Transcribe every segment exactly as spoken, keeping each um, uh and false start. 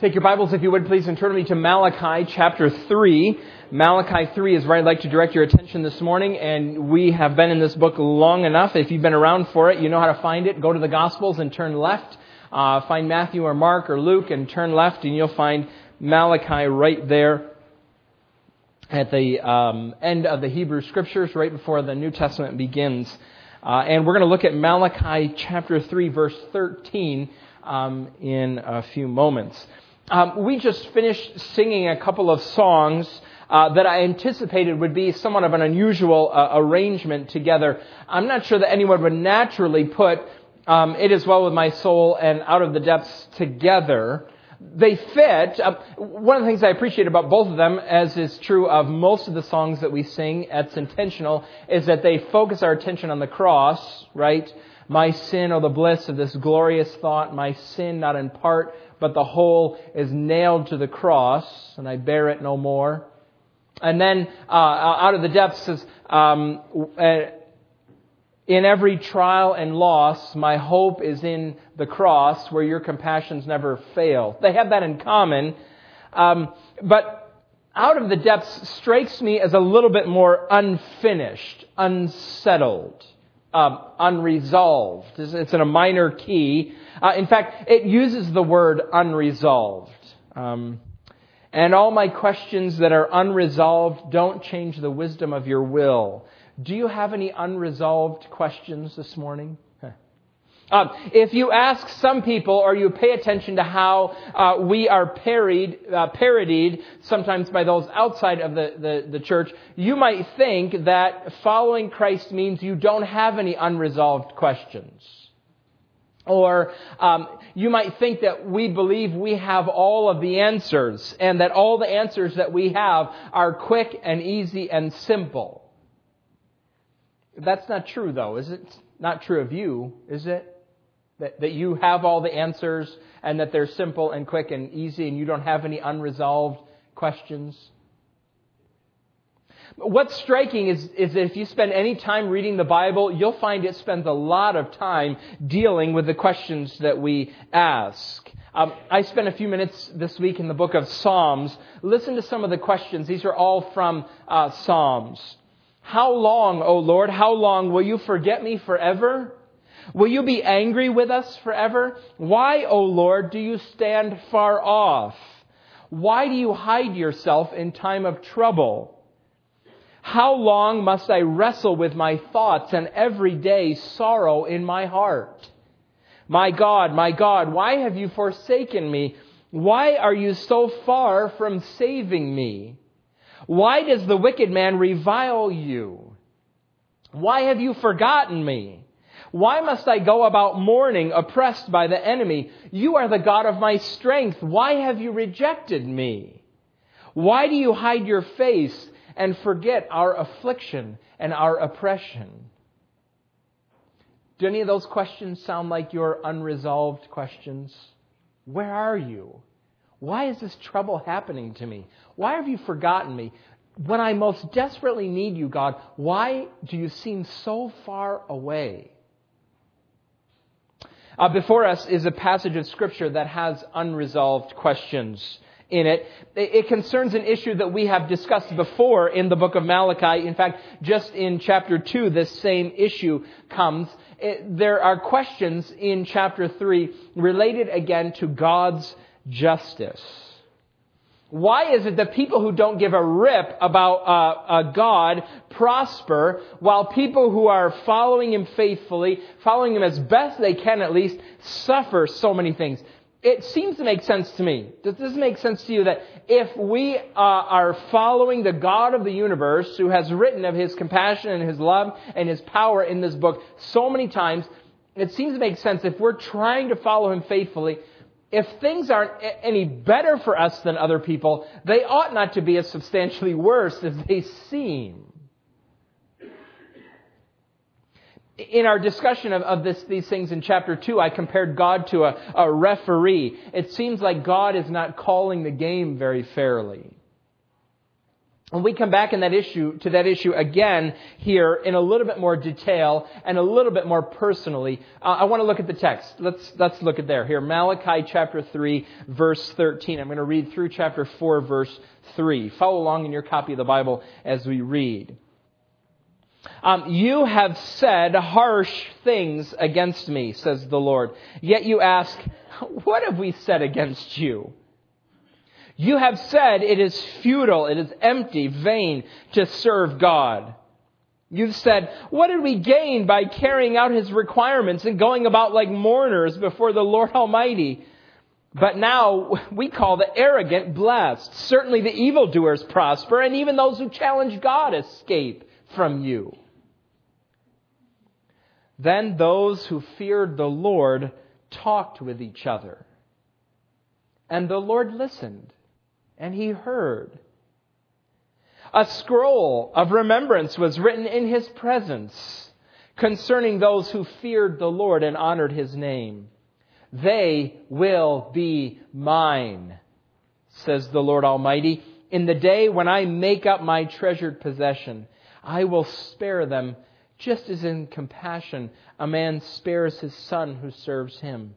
Take your Bibles, if you would, please, and turn with me to Malachi chapter three. Malachi three is where I'd like to direct your attention this morning, and we have been in this book long enough. If you've been around for it, you know how to find it. Go to the Gospels and turn left. Uh, find Matthew or Mark or Luke and turn left, and you'll find Malachi right there at the um, end of the Hebrew Scriptures, right before the New Testament begins. Uh, and we're going to look at Malachi chapter three, verse thirteen, um, in a few moments. Um, we just finished singing a couple of songs uh, that I anticipated would be somewhat of an unusual uh, arrangement together. I'm not sure that anyone would naturally put um, It Is Well With My Soul and Out of the Depths together. They fit. Uh, one of the things I appreciate about both of them, as is true of most of the songs that we sing at Intentional, is that they focus our attention on the cross, right? My sin, oh the bliss of this glorious thought, my sin not in part, but the whole is nailed to the cross, and I bear it no more. And then uh, Out of the Depths is, um, in every trial and loss, my hope is in the cross, where your compassions never fail. They have that in common, um, but Out of the Depths strikes me as a little bit more unfinished, unsettled. Um, unresolved. It's in a minor key. Uh, in fact, it uses the word unresolved. Um, and all my questions that are unresolved don't change the wisdom of your will. Do you have any unresolved questions this morning? Huh. Um, if you ask some people, or you pay attention to how uh, we are parried, uh, parodied sometimes by those outside of the, the, the church, you might think that following Christ means you don't have any unresolved questions. Or um, you might think that we believe we have all of the answers, and that all the answers that we have are quick and easy and simple. That's not true, though, is it? Not true of you, is it? That that you have all the answers and that they're simple and quick and easy and you don't have any unresolved questions. What's striking is, is that if you spend any time reading the Bible, you'll find it spends a lot of time dealing with the questions that we ask. Um, I spent a few minutes this week in the book of Psalms. Listen to some of the questions. These are all from uh, Psalms. How long, O Lord, how long will you forget me forever? Will you be angry with us forever? Why, O Lord, do you stand far off? Why do you hide yourself in time of trouble? How long must I wrestle with my thoughts and every day sorrow in my heart? My God, my God, why have you forsaken me? Why are you so far from saving me? Why does the wicked man revile you? Why have you forgotten me? Why must I go about mourning, oppressed by the enemy? You are the God of my strength. Why have you rejected me? Why do you hide your face and forget our affliction and our oppression? Do any of those questions sound like your unresolved questions? Where are you? Why is this trouble happening to me? Why have you forgotten me? When I most desperately need you, God, why do you seem so far away? Uh, before us is a passage of Scripture that has unresolved questions in it. It concerns an issue that we have discussed before in the book of Malachi. In fact, just in chapter two, this same issue comes. It, there are questions in chapter three related again to God's justice. Why is it that people who don't give a rip about uh, uh, God prosper, while people who are following Him faithfully, following Him as best they can at least, suffer so many things? It seems to make sense to me. Does this make sense to you that if we uh, are following the God of the universe, who has written of His compassion and His love and His power in this book so many times, it seems to make sense if we're trying to follow Him faithfully, if things aren't any better for us than other people, they ought not to be as substantially worse as they seem. In our discussion of, of this, these things in chapter two, I compared God to a, a referee. It seems like God is not calling the game very fairly. And we come back in that issue to that issue again here in a little bit more detail and a little bit more personally. Uh, I want to look at the text. Let's let's look at there here. Malachi chapter three, verse thirteen. I'm going to read through chapter four, verse three. Follow along in your copy of the Bible as we read. Um, you have said harsh things against me, says the Lord. Yet you ask, what have we said against you? You have said it is futile, it is empty, vain to serve God. You've said, what did we gain by carrying out his requirements and going about like mourners before the Lord Almighty? But now we call the arrogant blessed. Certainly the evildoers prosper, and even those who challenge God escape from you. Then those who feared the Lord talked with each other. And the Lord listened. And he heard. A scroll of remembrance was written in his presence concerning those who feared the Lord and honored his name. They will be mine, says the Lord Almighty. In the day when I make up my treasured possession, I will spare them just as in compassion a man spares his son who serves him.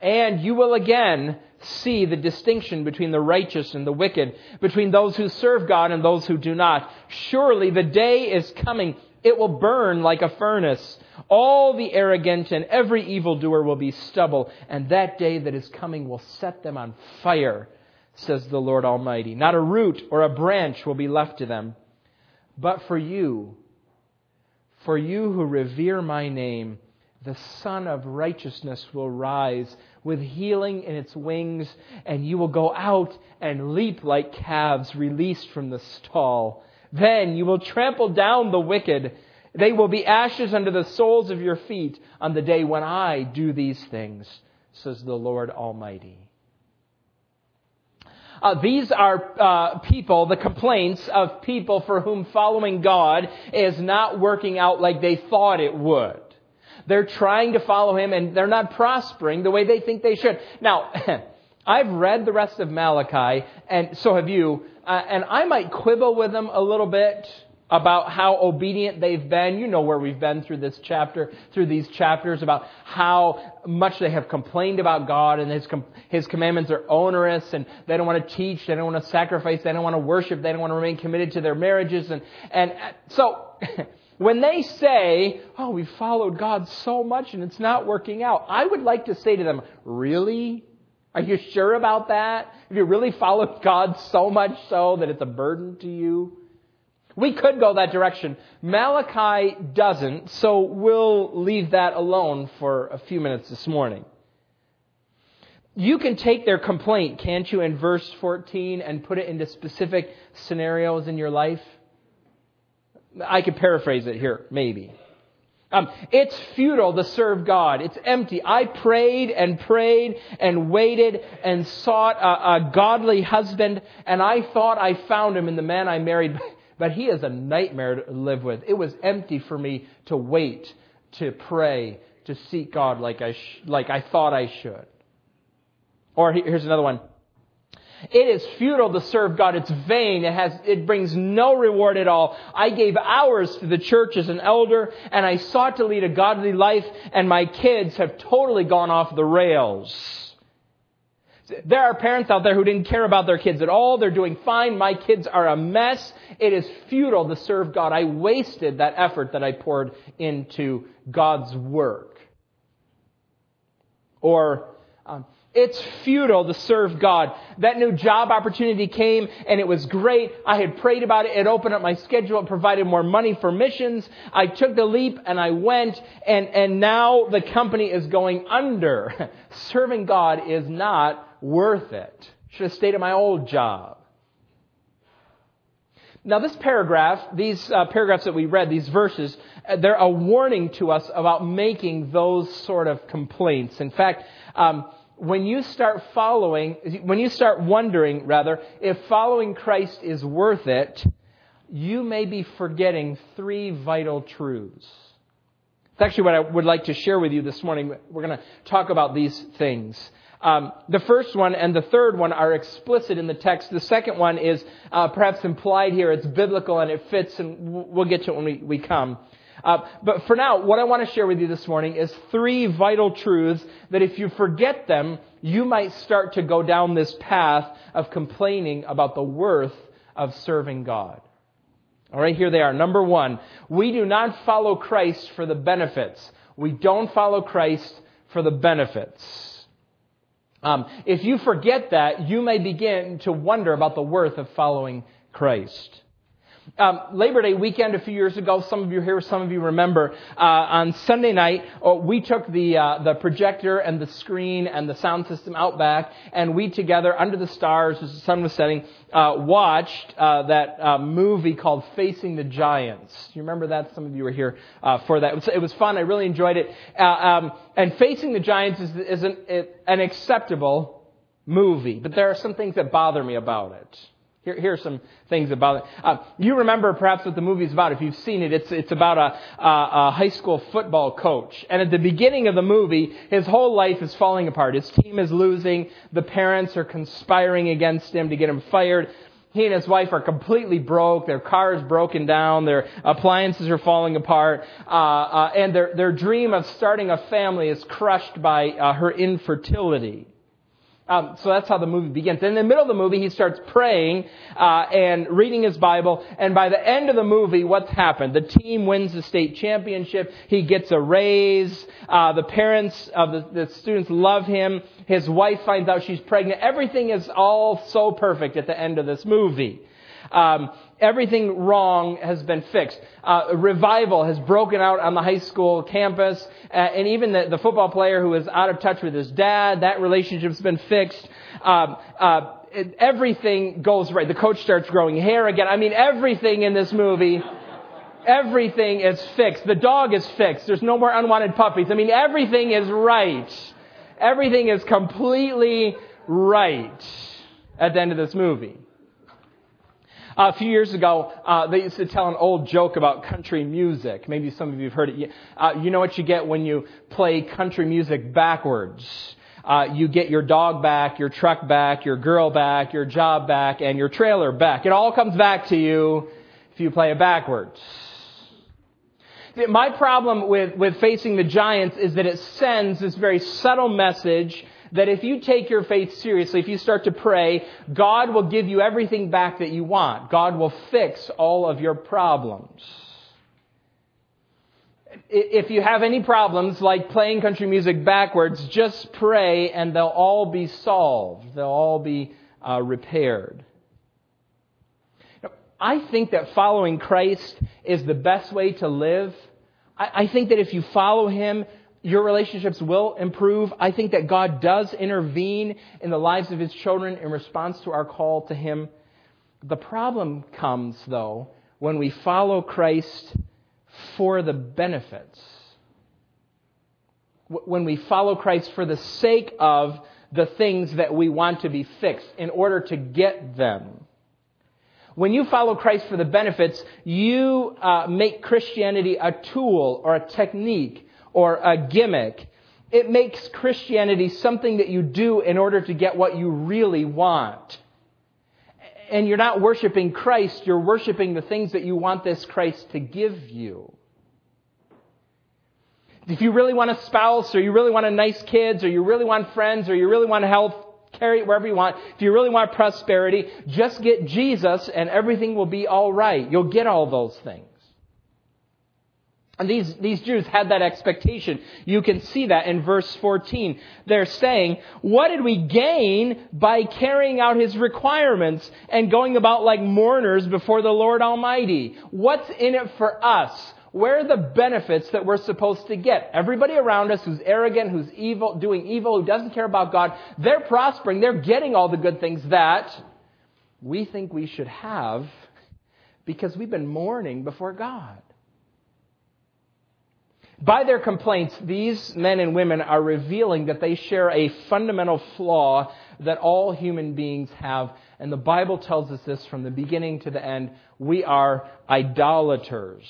And you will again see the distinction between the righteous and the wicked, between those who serve God and those who do not. Surely the day is coming. It will burn like a furnace. All the arrogant and every evildoer will be stubble. And that day that is coming will set them on fire, says the Lord Almighty. Not a root or a branch will be left to them. But for you, for you who revere my name, the Son of Righteousness will rise with healing in its wings, and you will go out and leap like calves released from the stall. Then you will trample down the wicked. They will be ashes under the soles of your feet on the day when I do these things, says the Lord Almighty. Uh, these are uh, people, the complaints of people for whom following God is not working out like they thought it would. They're trying to follow him and they're not prospering the way they think they should. Now, I've read the rest of Malachi, and so have you, uh, and I might quibble with them a little bit about how obedient they've been. You know where we've been through this chapter, through these chapters, about how much they have complained about God and his com- his commandments are onerous, and they don't want to teach, they don't want to sacrifice, they don't want to worship, they don't want to remain committed to their marriages. And, and so... When they say, oh, we followed God so much and it's not working out, I would like to say to them, really? Are you sure about that? Have you really followed God so much so that it's a burden to you? We could go that direction. Malachi doesn't, so we'll leave that alone for a few minutes this morning. You can take their complaint, can't you, in verse fourteen and put it into specific scenarios in your life? I could paraphrase it here, maybe. Um, it's futile to serve God. It's empty. I prayed and prayed and waited and sought a, a godly husband, and I thought I found him in the man I married, but he is a nightmare to live with. It was empty for me to wait, to pray, to seek God like I sh- like I thought I should. Or here's another one. It is futile to serve God. It's vain. It has, it brings no reward at all. I gave hours to the church as an elder, and I sought to lead a godly life, and my kids have totally gone off the rails. There are parents out there who didn't care about their kids at all. They're doing fine. My kids are a mess. It is futile to serve God. I wasted that effort that I poured into God's work. Or... Um, It's futile to serve God. That new job opportunity came and it was great. I had prayed about it. It opened up my schedule. It provided more money for missions. I took the leap and I went, and, and now the company is going under. Serving God is not worth it. Should have stayed at my old job. Now this paragraph, these uh, paragraphs that we read, these verses, they're a warning to us about making those sort of complaints. In fact, um, When you start following, when you start wondering, rather, if following Christ is worth it, you may be forgetting three vital truths. It's actually what I would like to share with you this morning. We're going to talk about these things. Um, the first one and the third one are explicit in the text. The second one is uh, perhaps implied here. It's biblical and it fits, and we'll get to it when we, we come. Uh, but for now, what I want to share with you this morning is three vital truths that if you forget them, you might start to go down this path of complaining about the worth of serving God. All right, here they are. Number one, we do not follow Christ for the benefits. We don't follow Christ for the benefits. Um, if you forget that, you may begin to wonder about the worth of following Christ. Um, Labor Day weekend a few years ago, some of you here, some of you remember, uh, on Sunday night, oh, we took the uh, the projector and the screen and the sound system out back, and we together, under the stars, as the sun was setting, uh, watched uh, that uh, movie called Facing the Giants. You remember that? Some of you were here uh, for that. It was, it was fun. I really enjoyed it. Uh, um, and Facing the Giants is, is an, an acceptable movie, but there are some things that bother me about it. Here, here are some things about it. Uh, you remember perhaps what the movie's about. If you've seen it, it's it's about a, a, a high school football coach. And at the beginning of the movie, his whole life is falling apart. His team is losing. The parents are conspiring against him to get him fired. He and his wife are completely broke. Their car is broken down. Their appliances are falling apart. Uh, uh, and their, their dream of starting a family is crushed by uh, her infertility. Um, so that's how the movie begins. In the middle of the movie, he starts praying uh, and reading his Bible. And by the end of the movie, what's happened? The team wins the state championship. He gets a raise. Uh, the parents of the, the students love him. His wife finds out she's pregnant. Everything is all so perfect at the end of this movie. Um, everything wrong has been fixed. Uh, revival has broken out on the high school campus. Uh, and even the, the football player who is out of touch with his dad, that relationship's been fixed. Um, uh, it, everything goes right. The coach starts growing hair again. I mean, everything in this movie, everything is fixed. The dog is fixed. There's no more unwanted puppies. I mean, everything is right. Everything is completely right at the end of this movie. Uh, a few years ago, uh, they used to tell an old joke about country music. Maybe some of you have heard it. Uh, you know what you get when you play country music backwards. Uh, you get your dog back, your truck back, your girl back, your job back, and your trailer back. It all comes back to you if you play it backwards. My problem with, with Facing the Giants is that it sends this very subtle message that if you take your faith seriously, if you start to pray, God will give you everything back that you want. God will fix all of your problems. If you have any problems, like playing country music backwards, just pray and they'll all be solved. They'll all be uh, repaired. Now, I think that following Christ is the best way to live. I, I think that if you follow Him, your relationships will improve. I think that God does intervene in the lives of His children in response to our call to Him. The problem comes, though, when we follow Christ for the benefits. When we follow Christ for the sake of the things that we want to be fixed in order to get them. When you follow Christ for the benefits, you uh, make Christianity a tool or a technique or a gimmick. It makes Christianity something that you do in order to get what you really want. And you're not worshiping Christ, you're worshiping the things that you want this Christ to give you. If you really want a spouse, or you really want a nice kids, or you really want friends, or you really want health, carry it wherever you want. If you really want prosperity, just get Jesus and everything will be all right. You'll get all those things. And these, these Jews had that expectation. You can see that in verse fourteen. They're saying, what did we gain by carrying out His requirements and going about like mourners before the Lord Almighty? What's in it for us? Where are the benefits that we're supposed to get? Everybody around us who's arrogant, who's evil, doing evil, who doesn't care about God, they're prospering. They're getting all the good things that we think we should have because we've been mourning before God. By their complaints, these men and women are revealing that they share a fundamental flaw that all human beings have. And the Bible tells us this from the beginning to the end. We are idolaters.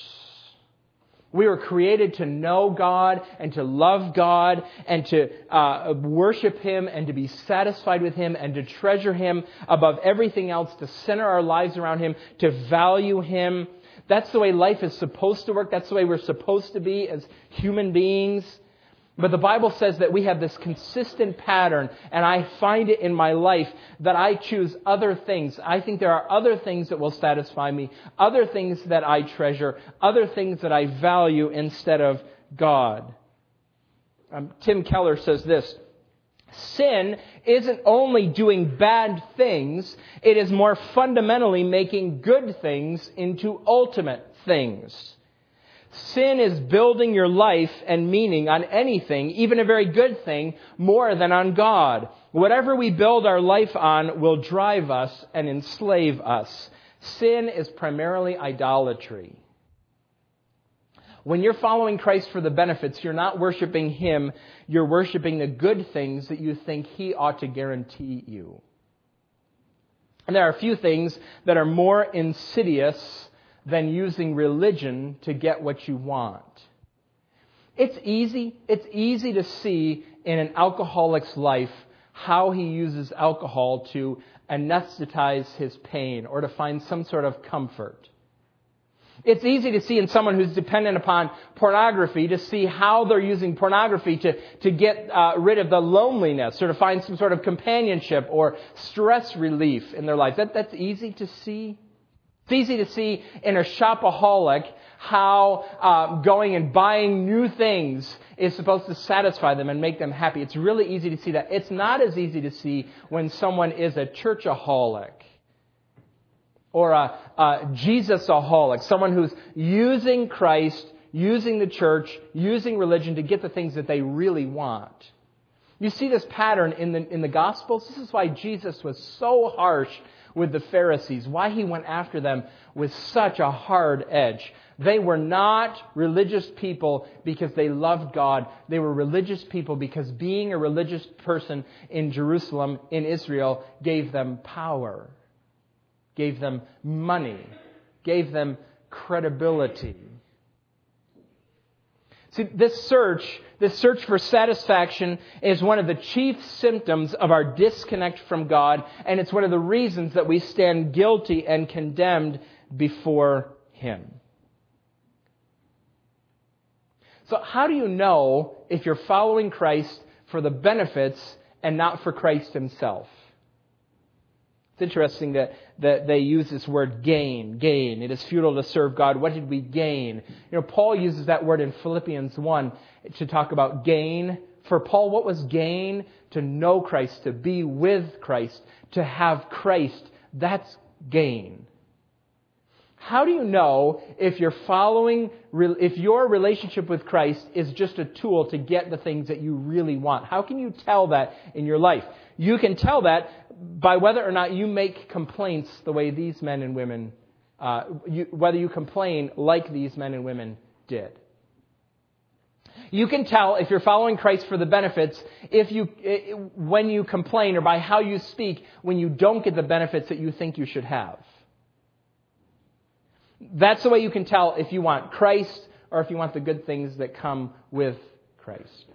We were created to know God and to love God and to uh, worship Him and to be satisfied with Him and to treasure Him above everything else, to center our lives around Him, to value Him. That's the way life is supposed to work. That's the way we're supposed to be as human beings. But the Bible says that we have this consistent pattern, and I find it in my life that I choose other things. I think there are other things that will satisfy me, other things that I treasure, other things that I value instead of God. Um, Tim Keller says this, sin isn't only doing bad things, it is more fundamentally making good things into ultimate things. Sin is building your life and meaning on anything, even a very good thing, more than on God. Whatever we build our life on will drive us and enslave us. Sin is primarily idolatry. When you're following Christ for the benefits, you're not worshiping Him. You're worshiping the good things that you think He ought to guarantee you. And there are a few things that are more insidious than using religion to get what you want. It's easy, it's easy to see in an alcoholic's life how he uses alcohol to anesthetize his pain or to find some sort of comfort. It's easy to see in someone who's dependent upon pornography to see how they're using pornography to, to get uh, rid of the loneliness or to find some sort of companionship or stress relief in their life. That, that's easy to see. It's easy to see in a shopaholic how uh, going and buying new things is supposed to satisfy them and make them happy. It's really easy to see that. It's not as easy to see when someone is a churchaholic or a, a Jesusaholic, someone who's using Christ, using the church, using religion to get the things that they really want. You see this pattern in the in the Gospels. This is why Jesus was so harsh with the Pharisees, why He went after them with such a hard edge. They were not religious people because they loved God. They were religious people because being a religious person in Jerusalem, in Israel, gave them power, gave them money, gave them credibility. See, this search, this search for satisfaction is one of the chief symptoms of our disconnect from God, and it's one of the reasons that we stand guilty and condemned before Him. So how do you know if you're following Christ for the benefits and not for Christ Himself? It's interesting that, that they use this word gain, gain. It is futile to serve God. What did we gain? You know, Paul uses that word in Philippians one to talk about gain. For Paul, what was gain? To know Christ, to be with Christ, to have Christ. That's gain. How do you know if you're following, if your relationship with Christ is just a tool to get the things that you really want? How can you tell that in your life? You can tell that by whether or not you make complaints the way these men and women, uh, you, whether you complain like these men and women did. You can tell if you're following Christ for the benefits if you, when you complain or by how you speak when you don't get the benefits that you think you should have. That's the way you can tell if you want Christ or if you want the good things that come with Christ.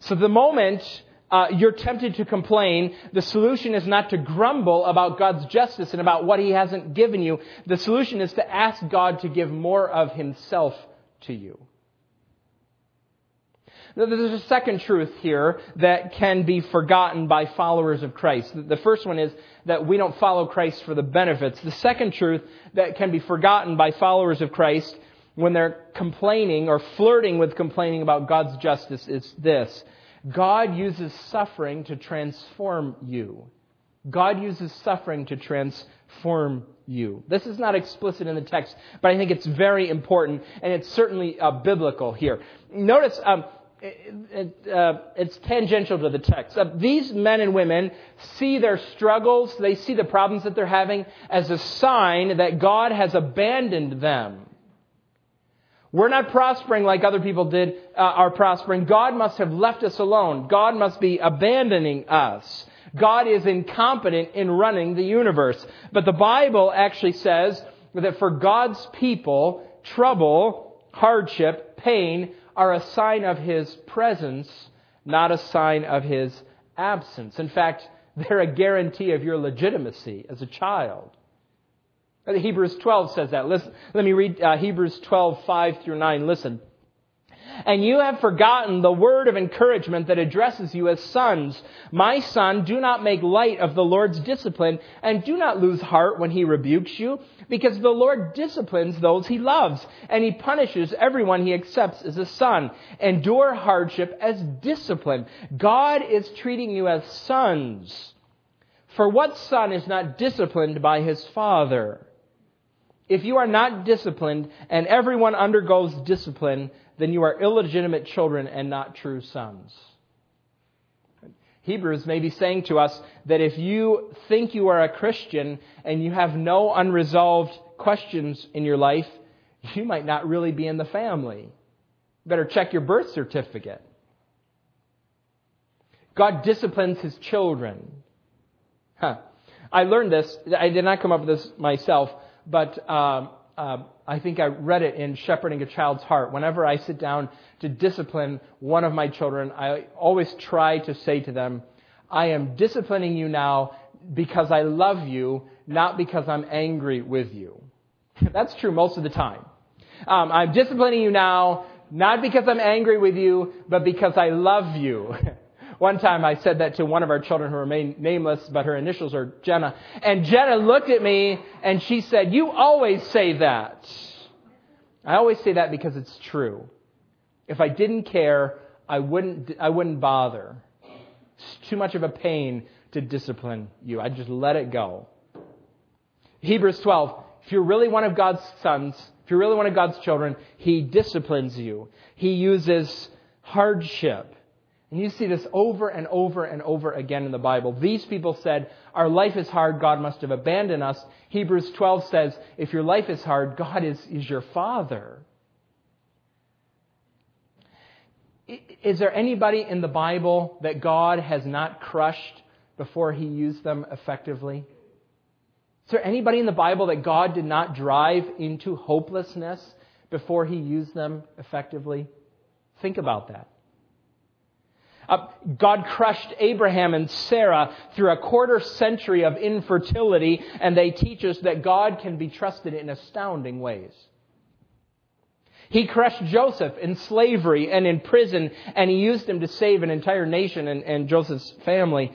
So the moment uh, you're tempted to complain, the solution is not to grumble about God's justice and about what He hasn't given you. The solution is to ask God to give more of Himself to you. There's a second truth here that can be forgotten by followers of Christ. The first one is that we don't follow Christ for the benefits. The second truth that can be forgotten by followers of Christ when they're complaining or flirting with complaining about God's justice is this. God uses suffering to transform you. God uses suffering to transform you. This is not explicit in the text, but I think it's very important, and it's certainly uh, biblical here. Notice... Um, It, it, uh, it's tangential to the text. Uh, these men and women see their struggles, they see the problems that they're having as a sign that God has abandoned them. We're not prospering like other people did uh, are prospering. God must have left us alone. God must be abandoning us. God is incompetent in running the universe. But the Bible actually says that for God's people, trouble, hardship, pain are a sign of his presence, not a sign of his absence. In fact, they're a guarantee of your legitimacy as a child. Hebrews twelve says that. Listen, let me read uh, Hebrews twelve, five through nine. Listen. And you have forgotten the word of encouragement that addresses you as sons. My son, do not make light of the Lord's discipline, and do not lose heart when he rebukes you, because the Lord disciplines those he loves, and he punishes everyone he accepts as a son. Endure hardship as discipline. God is treating you as sons. For what son is not disciplined by his father? If you are not disciplined, and everyone undergoes discipline, then you are illegitimate children and not true sons. Hebrews may be saying to us that if you think you are a Christian and you have no unresolved questions in your life, you might not really be in the family. You better check your birth certificate. God disciplines his children. Huh. I learned this. I did not come up with this myself, but um, uh, I think I read it in Shepherding a Child's Heart. Whenever I sit down to discipline one of my children, I always try to say to them, I am disciplining you now because I love you, not because I'm angry with you. That's true most of the time. Um, I'm disciplining you now, not because I'm angry with you, but because I love you. One time I said that to one of our children who remained nameless, but her initials are Jenna. And Jenna looked at me and she said, you always say that. I always say that because it's true. If I didn't care, I wouldn't, I wouldn't bother. It's too much of a pain to discipline you. I just let it go. Hebrews twelve, if you're really one of God's sons, if you're really one of God's children, he disciplines you. He uses hardship. And you see this over and over and over again in the Bible. These people said, our life is hard, God must have abandoned us. Hebrews twelve says, if your life is hard, God is, is your father. Is there anybody in the Bible that God has not crushed before he used them effectively? Is there anybody in the Bible that God did not drive into hopelessness before he used them effectively? Think about that. Uh, God crushed Abraham and Sarah through a quarter century of infertility, and they teach us that God can be trusted in astounding ways. He crushed Joseph in slavery and in prison, and he used him to save an entire nation and, and Joseph's family.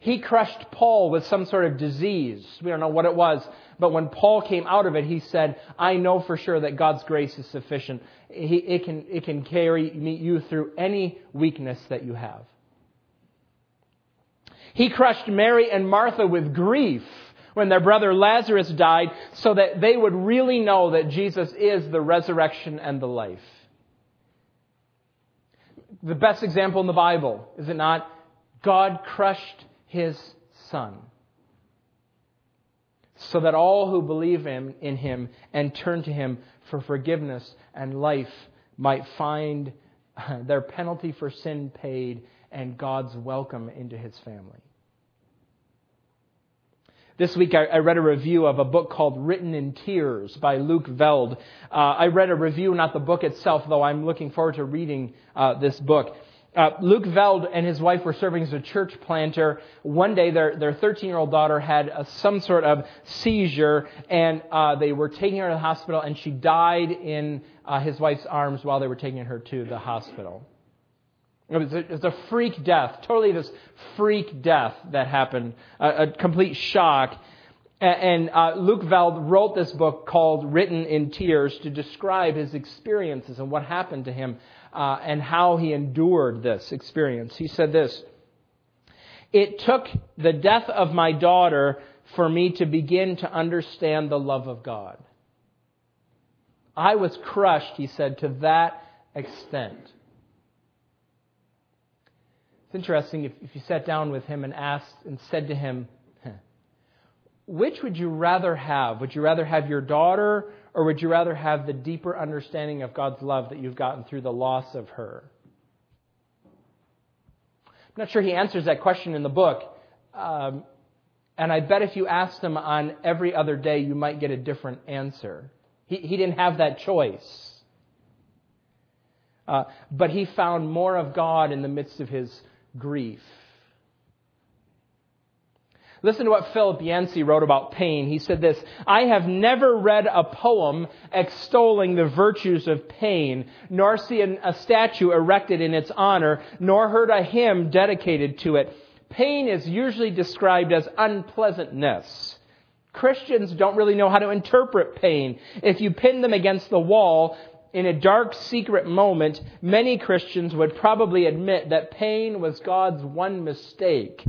He crushed Paul with some sort of disease. We don't know what it was, but when Paul came out of it, he said, I know for sure that God's grace is sufficient. He, it can, it can carry you through any weakness that you have. He crushed Mary and Martha with grief when their brother Lazarus died so that they would really know that Jesus is the resurrection and the life. The best example in the Bible, is it not? God crushed his son, so that all who believe in, in him and turn to him for forgiveness and life might find their penalty for sin paid and God's welcome into his family. This week I, I read a review of a book called Written in Tears by Luke Veld. Uh, I read a review, not the book itself, though I'm looking forward to reading uh, this book. Uh, Luke Veld and his wife were serving as a church planter. One day their, their thirteen-year-old daughter had a, some sort of seizure, and uh, they were taking her to the hospital, and she died in uh, his wife's arms while they were taking her to the hospital. It was a, it was a freak death, totally this freak death that happened, a, a complete shock. And uh, Luke Veld wrote this book called Written in Tears to describe his experiences and what happened to him uh, and how he endured this experience. He said this, it took the death of my daughter for me to begin to understand the love of God. I was crushed, he said, to that extent. It's interesting if, if you sat down with him and asked and said to him, which would you rather have? Would you rather have your daughter, or would you rather have the deeper understanding of God's love that you've gotten through the loss of her? I'm not sure he answers that question in the book. Um, and I bet if you asked him on every other day, you might get a different answer. He, he didn't have that choice. Uh, but he found more of God in the midst of his grief. Listen to what Philip Yancey wrote about pain. He said this, "I have never read a poem extolling the virtues of pain, nor seen a statue erected in its honor, nor heard a hymn dedicated to it. Pain is usually described as unpleasantness. Christians don't really know how to interpret pain. If you pin them against the wall, in a dark, secret moment, many Christians would probably admit that pain was God's one mistake.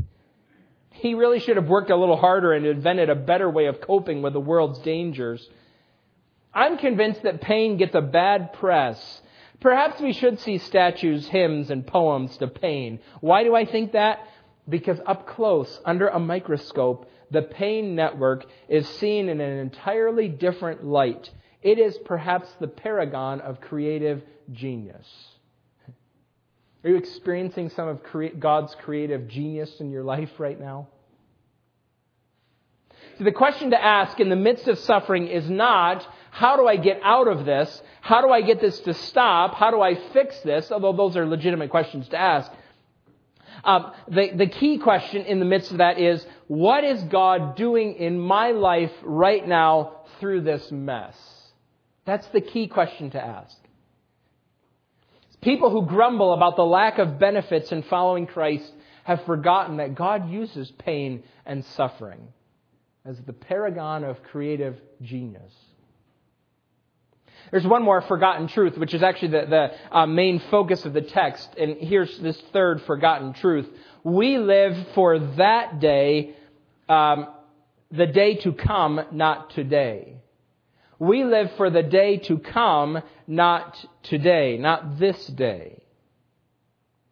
He really should have worked a little harder and invented a better way of coping with the world's dangers. I'm convinced that pain gets a bad press. Perhaps we should see statues, hymns, and poems to pain. Why do I think that? Because up close, under a microscope, the pain network is seen in an entirely different light. It is perhaps the paragon of creative genius." Are you experiencing some of God's creative genius in your life right now? So the question to ask in the midst of suffering is not, how do I get out of this? How do I get this to stop? How do I fix this? Although those are legitimate questions to ask. Um, the, the key question in the midst of that is, what is God doing in my life right now through this mess? That's the key question to ask. People who grumble about the lack of benefits in following Christ have forgotten that God uses pain and suffering as the paragon of creative genius. There's one more forgotten truth, which is actually the, the uh, main focus of the text. And here's this third forgotten truth. We live for that day, um, the day to come, not today. We live for the day to come, not today, not this day.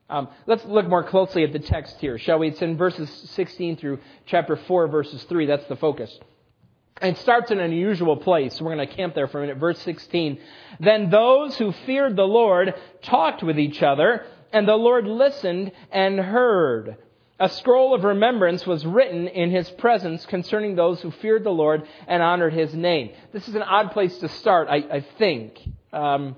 Um, let's look more closely at the text here, shall we? It's in verses sixteen through chapter four, verses three. That's the focus. It starts in an unusual place. We're going to camp there for a minute. Verse sixteen. "Then those who feared the Lord talked with each other, and the Lord listened and heard. A scroll of remembrance was written in his presence concerning those who feared the Lord and honored his name." This is an odd place to start, I, I think. Um,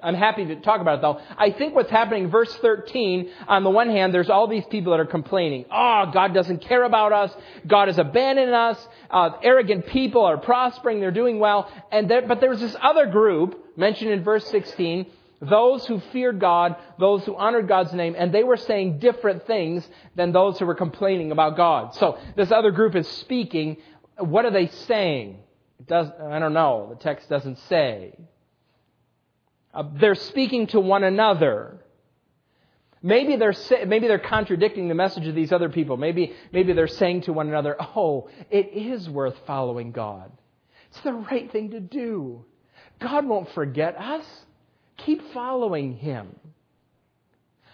I'm happy to talk about it, though. I think what's happening, verse thirteen, on the one hand, there's all these people that are complaining. Oh, God doesn't care about us. God has abandoned us. Uh, arrogant people are prospering. They're doing well. And there, But there's this other group mentioned in verse sixteen, those who feared God, those who honored God's name, and they were saying different things than those who were complaining about God. So this other group is speaking. What are they saying? It does, I don't know. The text doesn't say. Uh, they're speaking to one another. Maybe they're maybe they're contradicting the message of these other people. Maybe maybe they're saying to one another, "Oh, it is worth following God. It's the right thing to do. God won't forget us. Keep following him."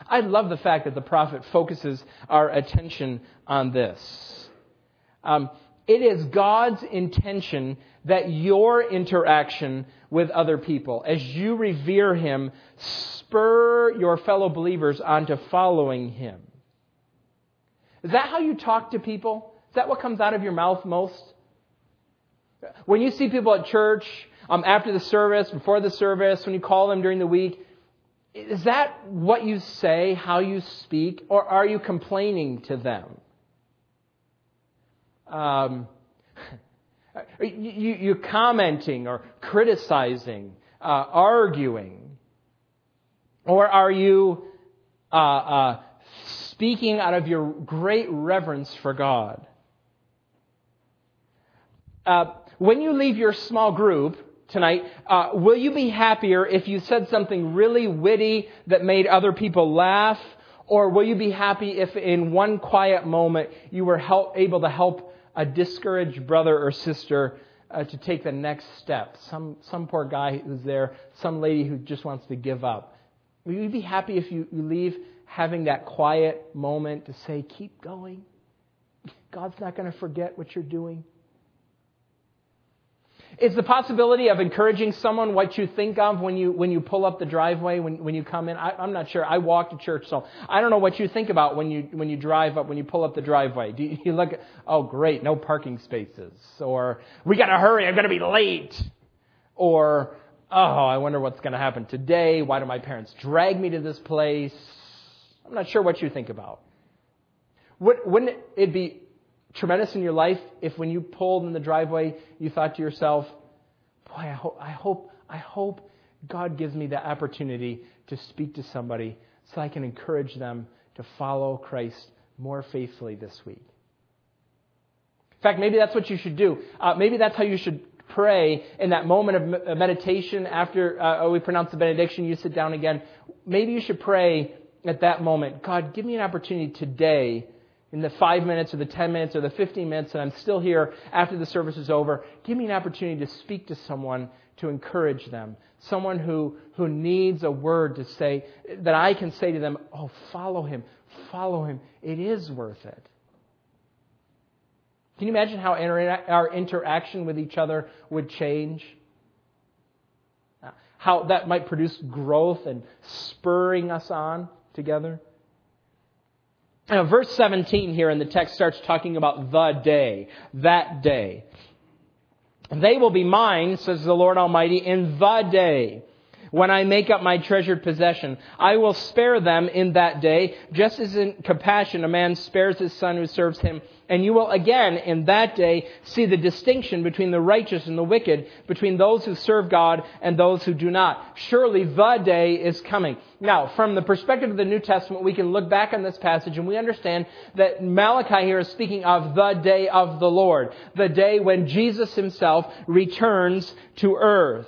I love the fact that the prophet focuses our attention on this. Um, it is God's intention that your interaction with other people, as you revere him, spur your fellow believers onto following him. Is that how you talk to people? Is that what comes out of your mouth most? When you see people at church, Um, after the service, before the service, when you call them during the week, is that what you say, how you speak, or are you complaining to them? Um, you, you're commenting or criticizing, uh, arguing, or are you uh, uh, speaking out of your great reverence for God? Uh, when you leave your small group tonight, uh, will you be happier if you said something really witty that made other people laugh? Or will you be happy if in one quiet moment you were help, able to help a discouraged brother or sister uh, to take the next step? Some some poor guy who's there, some lady who just wants to give up. Will you be happy if you, you leave having that quiet moment to say, keep going? God's not going to forget what you're doing. Is the possibility of encouraging someone what you think of when you when you pull up the driveway, when when you come in? I, I'm not sure. I walk to church, so I don't know what you think about when you when you drive up, when you pull up the driveway. Do you, you look at, oh, great, no parking spaces. Or, we got to hurry, I'm going to be late. Or, oh, I wonder what's going to happen today. Why do my parents drag me to this place? I'm not sure what you think about. Wouldn't it be tremendous in your life if when you pulled in the driveway, you thought to yourself, boy, I hope, I hope, I hope God gives me the opportunity to speak to somebody so I can encourage them to follow Christ more faithfully this week. In fact, maybe that's what you should do. Uh, maybe that's how you should pray in that moment of meditation after uh, we pronounce the benediction, you sit down again. Maybe you should pray at that moment, God, give me an opportunity today in the five minutes or the ten minutes or the fifteen minutes that I'm still here after the service is over. Give me an opportunity to speak to someone, to encourage them, someone who, who needs a word to say that I can say to them, oh, follow him, follow him. It is worth it. Can you imagine how our interaction with each other would change? How that might produce growth and spurring us on together? Now, verse seventeen here in the text starts talking about the day, that day. They will be mine, says the Lord Almighty, in the day when I make up my treasured possession. I will spare them in that day, just as in compassion a man spares his son who serves him. And you will again in that day see the distinction between the righteous and the wicked, between those who serve God and those who do not. Surely the day is coming. Now, from the perspective of the New Testament, we can look back on this passage and we understand that Malachi here is speaking of the day of the Lord, the day when Jesus himself returns to earth.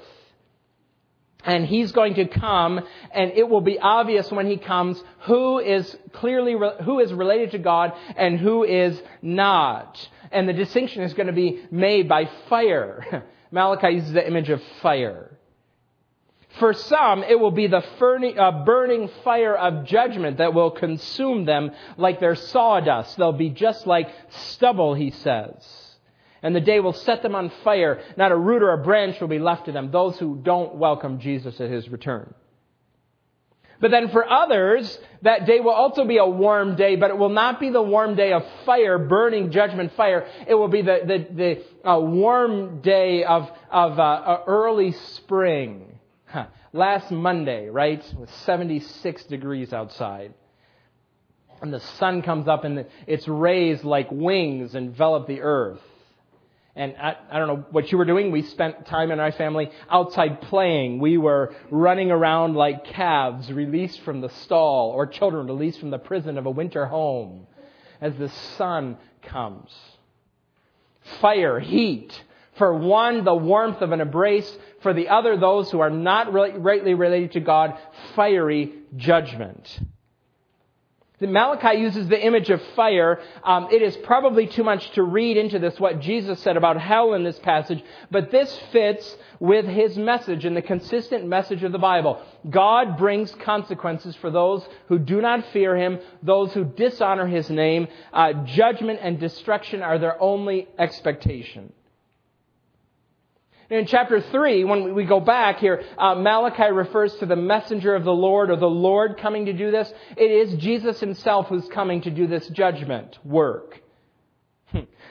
And he's going to come, and it will be obvious when he comes who is clearly who is related to God and who is not. And the distinction is going to be made by fire. Malachi uses the image of fire. For some, it will be the ferni- uh, burning fire of judgment that will consume them like their sawdust. They'll be just like stubble, he says. And the day will set them on fire. Not a root or a branch will be left to them, those who don't welcome Jesus at his return. But then for others, that day will also be a warm day, but it will not be the warm day of fire, burning judgment fire. It will be the, the, the uh, warm day of, of uh, uh, early spring. Huh. Last Monday, right? It was seventy-six degrees outside. And the sun comes up and its rays like wings envelop the earth. And I, I don't know what you were doing. We spent time in our family outside playing. We were running around like calves released from the stall or children released from the prison of a winter home as the sun comes. Fire, heat. For one, the warmth of an embrace. For the other, those who are not rightly related to God, fiery judgment. Malachi uses the image of fire. Um, it is probably too much to read into this, what Jesus said about hell in this passage, but this fits with his message and the consistent message of the Bible. God brings consequences for those who do not fear him, those who dishonor his name. Uh, judgment and destruction are their only expectation. In chapter three, when we go back here, uh, Malachi refers to the messenger of the Lord or the Lord coming to do this. It is Jesus himself who's coming to do this judgment work.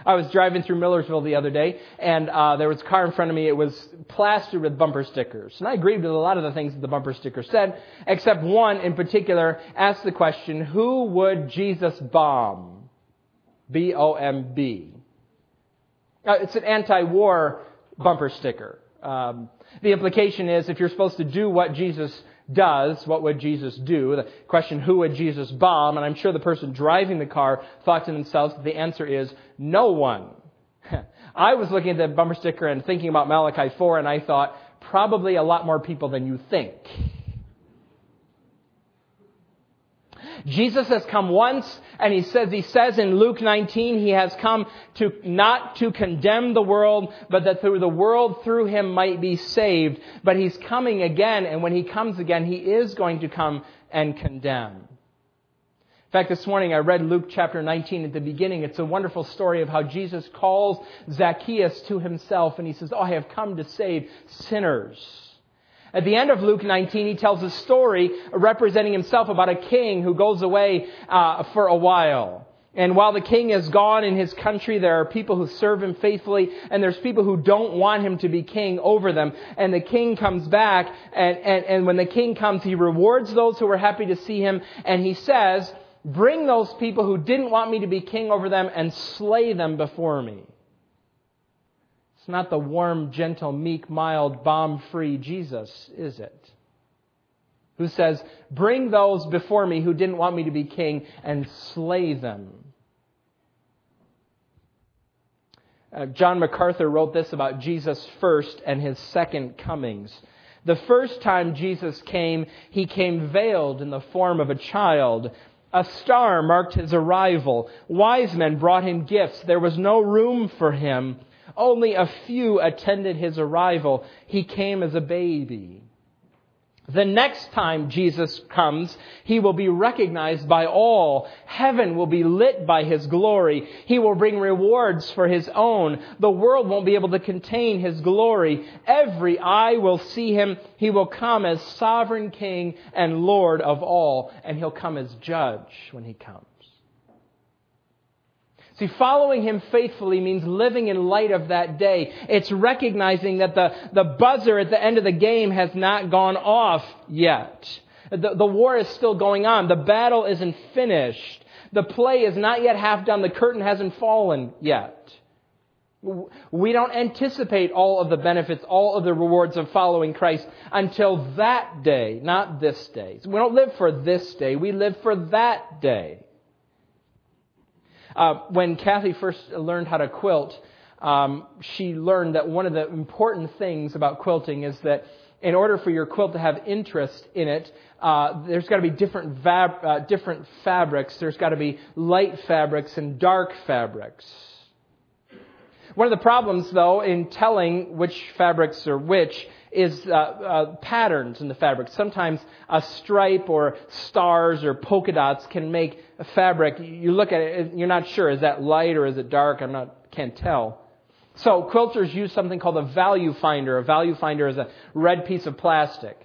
I was driving through Millersville the other day, and uh, there was a car in front of me. It was plastered with bumper stickers. And I agreed with a lot of the things that the bumper sticker said, except one in particular asked the question, who would Jesus bomb? B O M B. Uh, it's an anti-war bumper sticker. Um, the implication is if you're supposed to do what Jesus does, what would Jesus do? The question, who would Jesus bomb? And I'm sure the person driving the car thought to themselves that the answer is no one. I was looking at the bumper sticker and thinking about Malachi four, and I thought, probably a lot more people than you think. Jesus has come once, and he says, he says in Luke nineteen, he has come to not to condemn the world, but that through the world through him might be saved. But he's coming again, and when he comes again, he is going to come and condemn. In fact, this morning I read Luke chapter nineteen at the beginning. It's a wonderful story of how Jesus calls Zacchaeus to himself, and he says, oh, I have come to save sinners. At the end of Luke nineteen, he tells a story representing himself about a king who goes away uh, for a while. And while the king is gone in his country, there are people who serve him faithfully, and there's people who don't want him to be king over them. And the king comes back, and, and, and when the king comes, he rewards those who were happy to see him, and he says, bring those people who didn't want me to be king over them and slay them before me. It's not the warm, gentle, meek, mild, bomb-free Jesus, is it? Who says, bring those before me who didn't want me to be king and slay them. Uh, John MacArthur wrote this about Jesus first and his second comings. The first time Jesus came, he came veiled in the form of a child. A star marked his arrival. Wise men brought him gifts. There was no room for him. Only a few attended his arrival. He came as a baby. The next time Jesus comes, he will be recognized by all. Heaven will be lit by his glory. He will bring rewards for his own. The world won't be able to contain his glory. Every eye will see him. He will come as sovereign king and Lord of all. And he'll come as judge when he comes. See, following him faithfully means living in light of that day. It's recognizing that the, the buzzer at the end of the game has not gone off yet. The, the war is still going on. The battle isn't finished. The play is not yet half done. The curtain hasn't fallen yet. We don't anticipate all of the benefits, all of the rewards of following Christ until that day, not this day. We don't live for this day. We live for that day. Uh, when Kathy first learned how to quilt, um, she learned that one of the important things about quilting is that in order for your quilt to have interest in it, uh, there's got to be different, vab- uh, different fabrics. There's got to be light fabrics and dark fabrics. One of the problems, though, in telling which fabrics are which is uh, uh, patterns in the fabric. Sometimes a stripe or stars or polka dots can make a fabric. You look at it, you're not sure. Is that light or is it dark? I'm not, can't tell. So quilters use something called a value finder. A value finder is a red piece of plastic.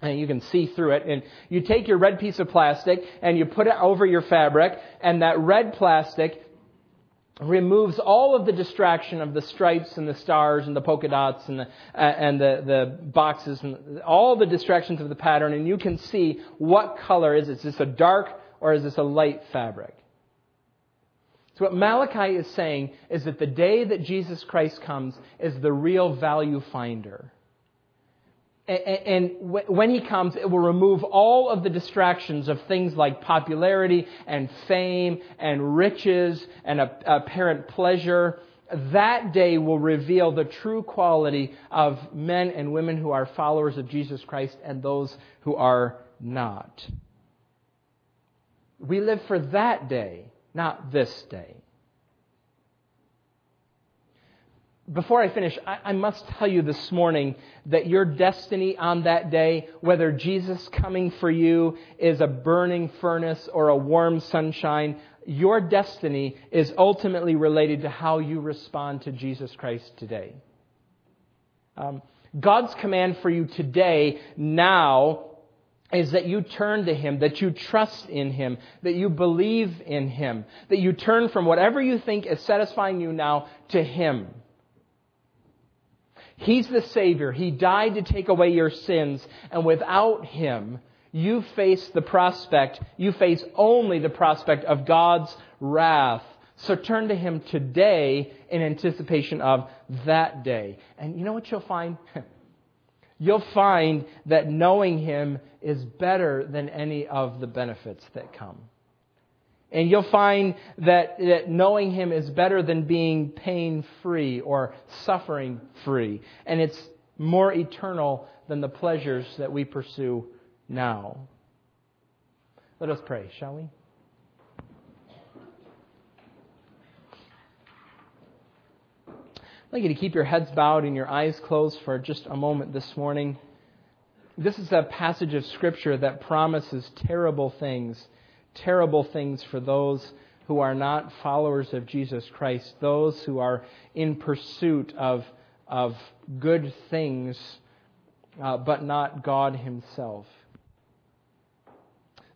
And you can see through it. And you take your red piece of plastic and you put it over your fabric, and that red plastic removes all of the distraction of the stripes and the stars and the polka dots and the, uh, and the, the boxes and all the distractions of the pattern, and you can see what color is it. Is this a dark or is this a light fabric? So what Malachi is saying is that the day that Jesus Christ comes is the real value finder. And when he comes, it will remove all of the distractions of things like popularity and fame and riches and apparent pleasure. That day will reveal the true quality of men and women who are followers of Jesus Christ and those who are not. We live for that day, not this day. Before I finish, I must tell you this morning that your destiny on that day, whether Jesus coming for you is a burning furnace or a warm sunshine, your destiny is ultimately related to how you respond to Jesus Christ today. Um, God's command for you today, now, is that you turn to him, that you trust in him, that you believe in him, that you turn from whatever you think is satisfying you now to him. He's the Savior. He died to take away your sins. And without him, you face the prospect, you face only the prospect of God's wrath. So turn to him today in anticipation of that day. And you know what you'll find? You'll find that knowing him is better than any of the benefits that come. And you'll find that, that knowing him is better than being pain-free or suffering-free. And it's more eternal than the pleasures that we pursue now. Let us pray, shall we? I'd like you to keep your heads bowed and your eyes closed for just a moment this morning. This is a passage of Scripture that promises terrible things. Terrible things for those who are not followers of Jesus Christ, those who are in pursuit of, of good things, uh, but not God himself.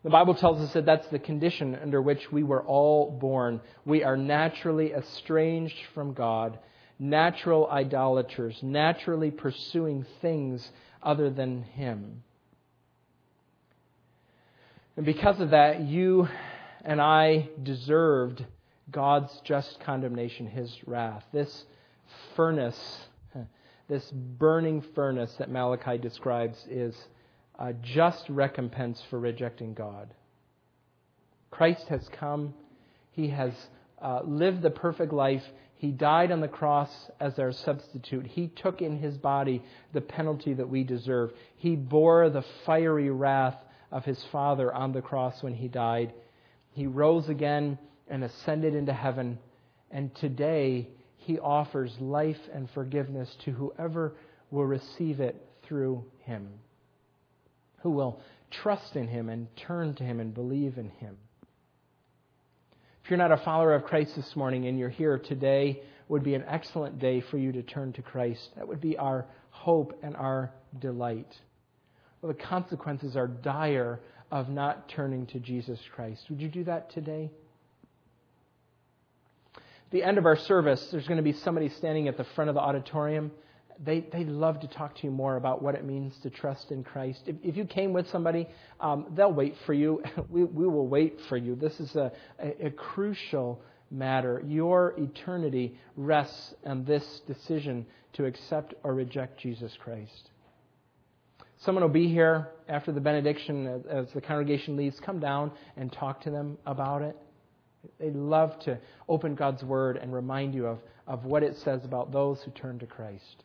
The Bible tells us that that's the condition under which we were all born. We are naturally estranged from God, natural idolaters, naturally pursuing things other than Him. And because of that, you and I deserved God's just condemnation, His wrath. This furnace, this burning furnace that Malachi describes is a just recompense for rejecting God. Christ has come. He has uh, lived the perfect life. He died on the cross as our substitute. He took in His body the penalty that we deserve. He bore the fiery wrath of His Father on the cross when He died. He rose again and ascended into heaven. And today, He offers life and forgiveness to whoever will receive it through Him, who will trust in Him and turn to Him and believe in Him. If you're not a follower of Christ this morning and you're here, today would be an excellent day for you to turn to Christ. That would be our hope and our delight. Well, the consequences are dire of not turning to Jesus Christ. Would you do that today? At the end of our service, there's going to be somebody standing at the front of the auditorium. They they love to talk to you more about what it means to trust in Christ. If, if you came with somebody, um, they'll wait for you. We we will wait for you. This is a, a, a crucial matter. Your eternity rests on this decision to accept or reject Jesus Christ. Someone will be here after the benediction as the congregation leaves. Come down and talk to them about it. They love to open God's Word and remind you of, of what it says about those who turn to Christ.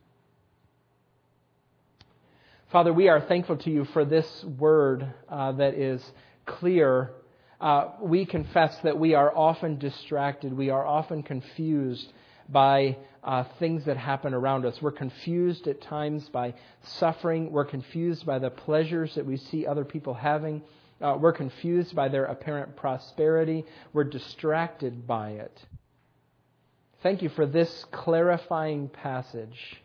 Father, we are thankful to You for this word uh, that is clear. Uh, we confess that we are often distracted. We are often confused by uh, things that happen around us. We're confused at times by suffering. We're confused by the pleasures that we see other people having. Uh, we're confused by their apparent prosperity. We're distracted by it. Thank You for this clarifying passage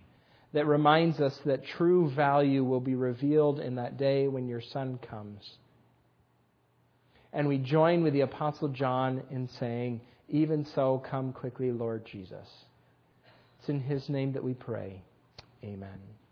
that reminds us that true value will be revealed in that day when Your Son comes. And we join with the Apostle John in saying, "Even so, come quickly, Lord Jesus." It's in His name that we pray. Amen.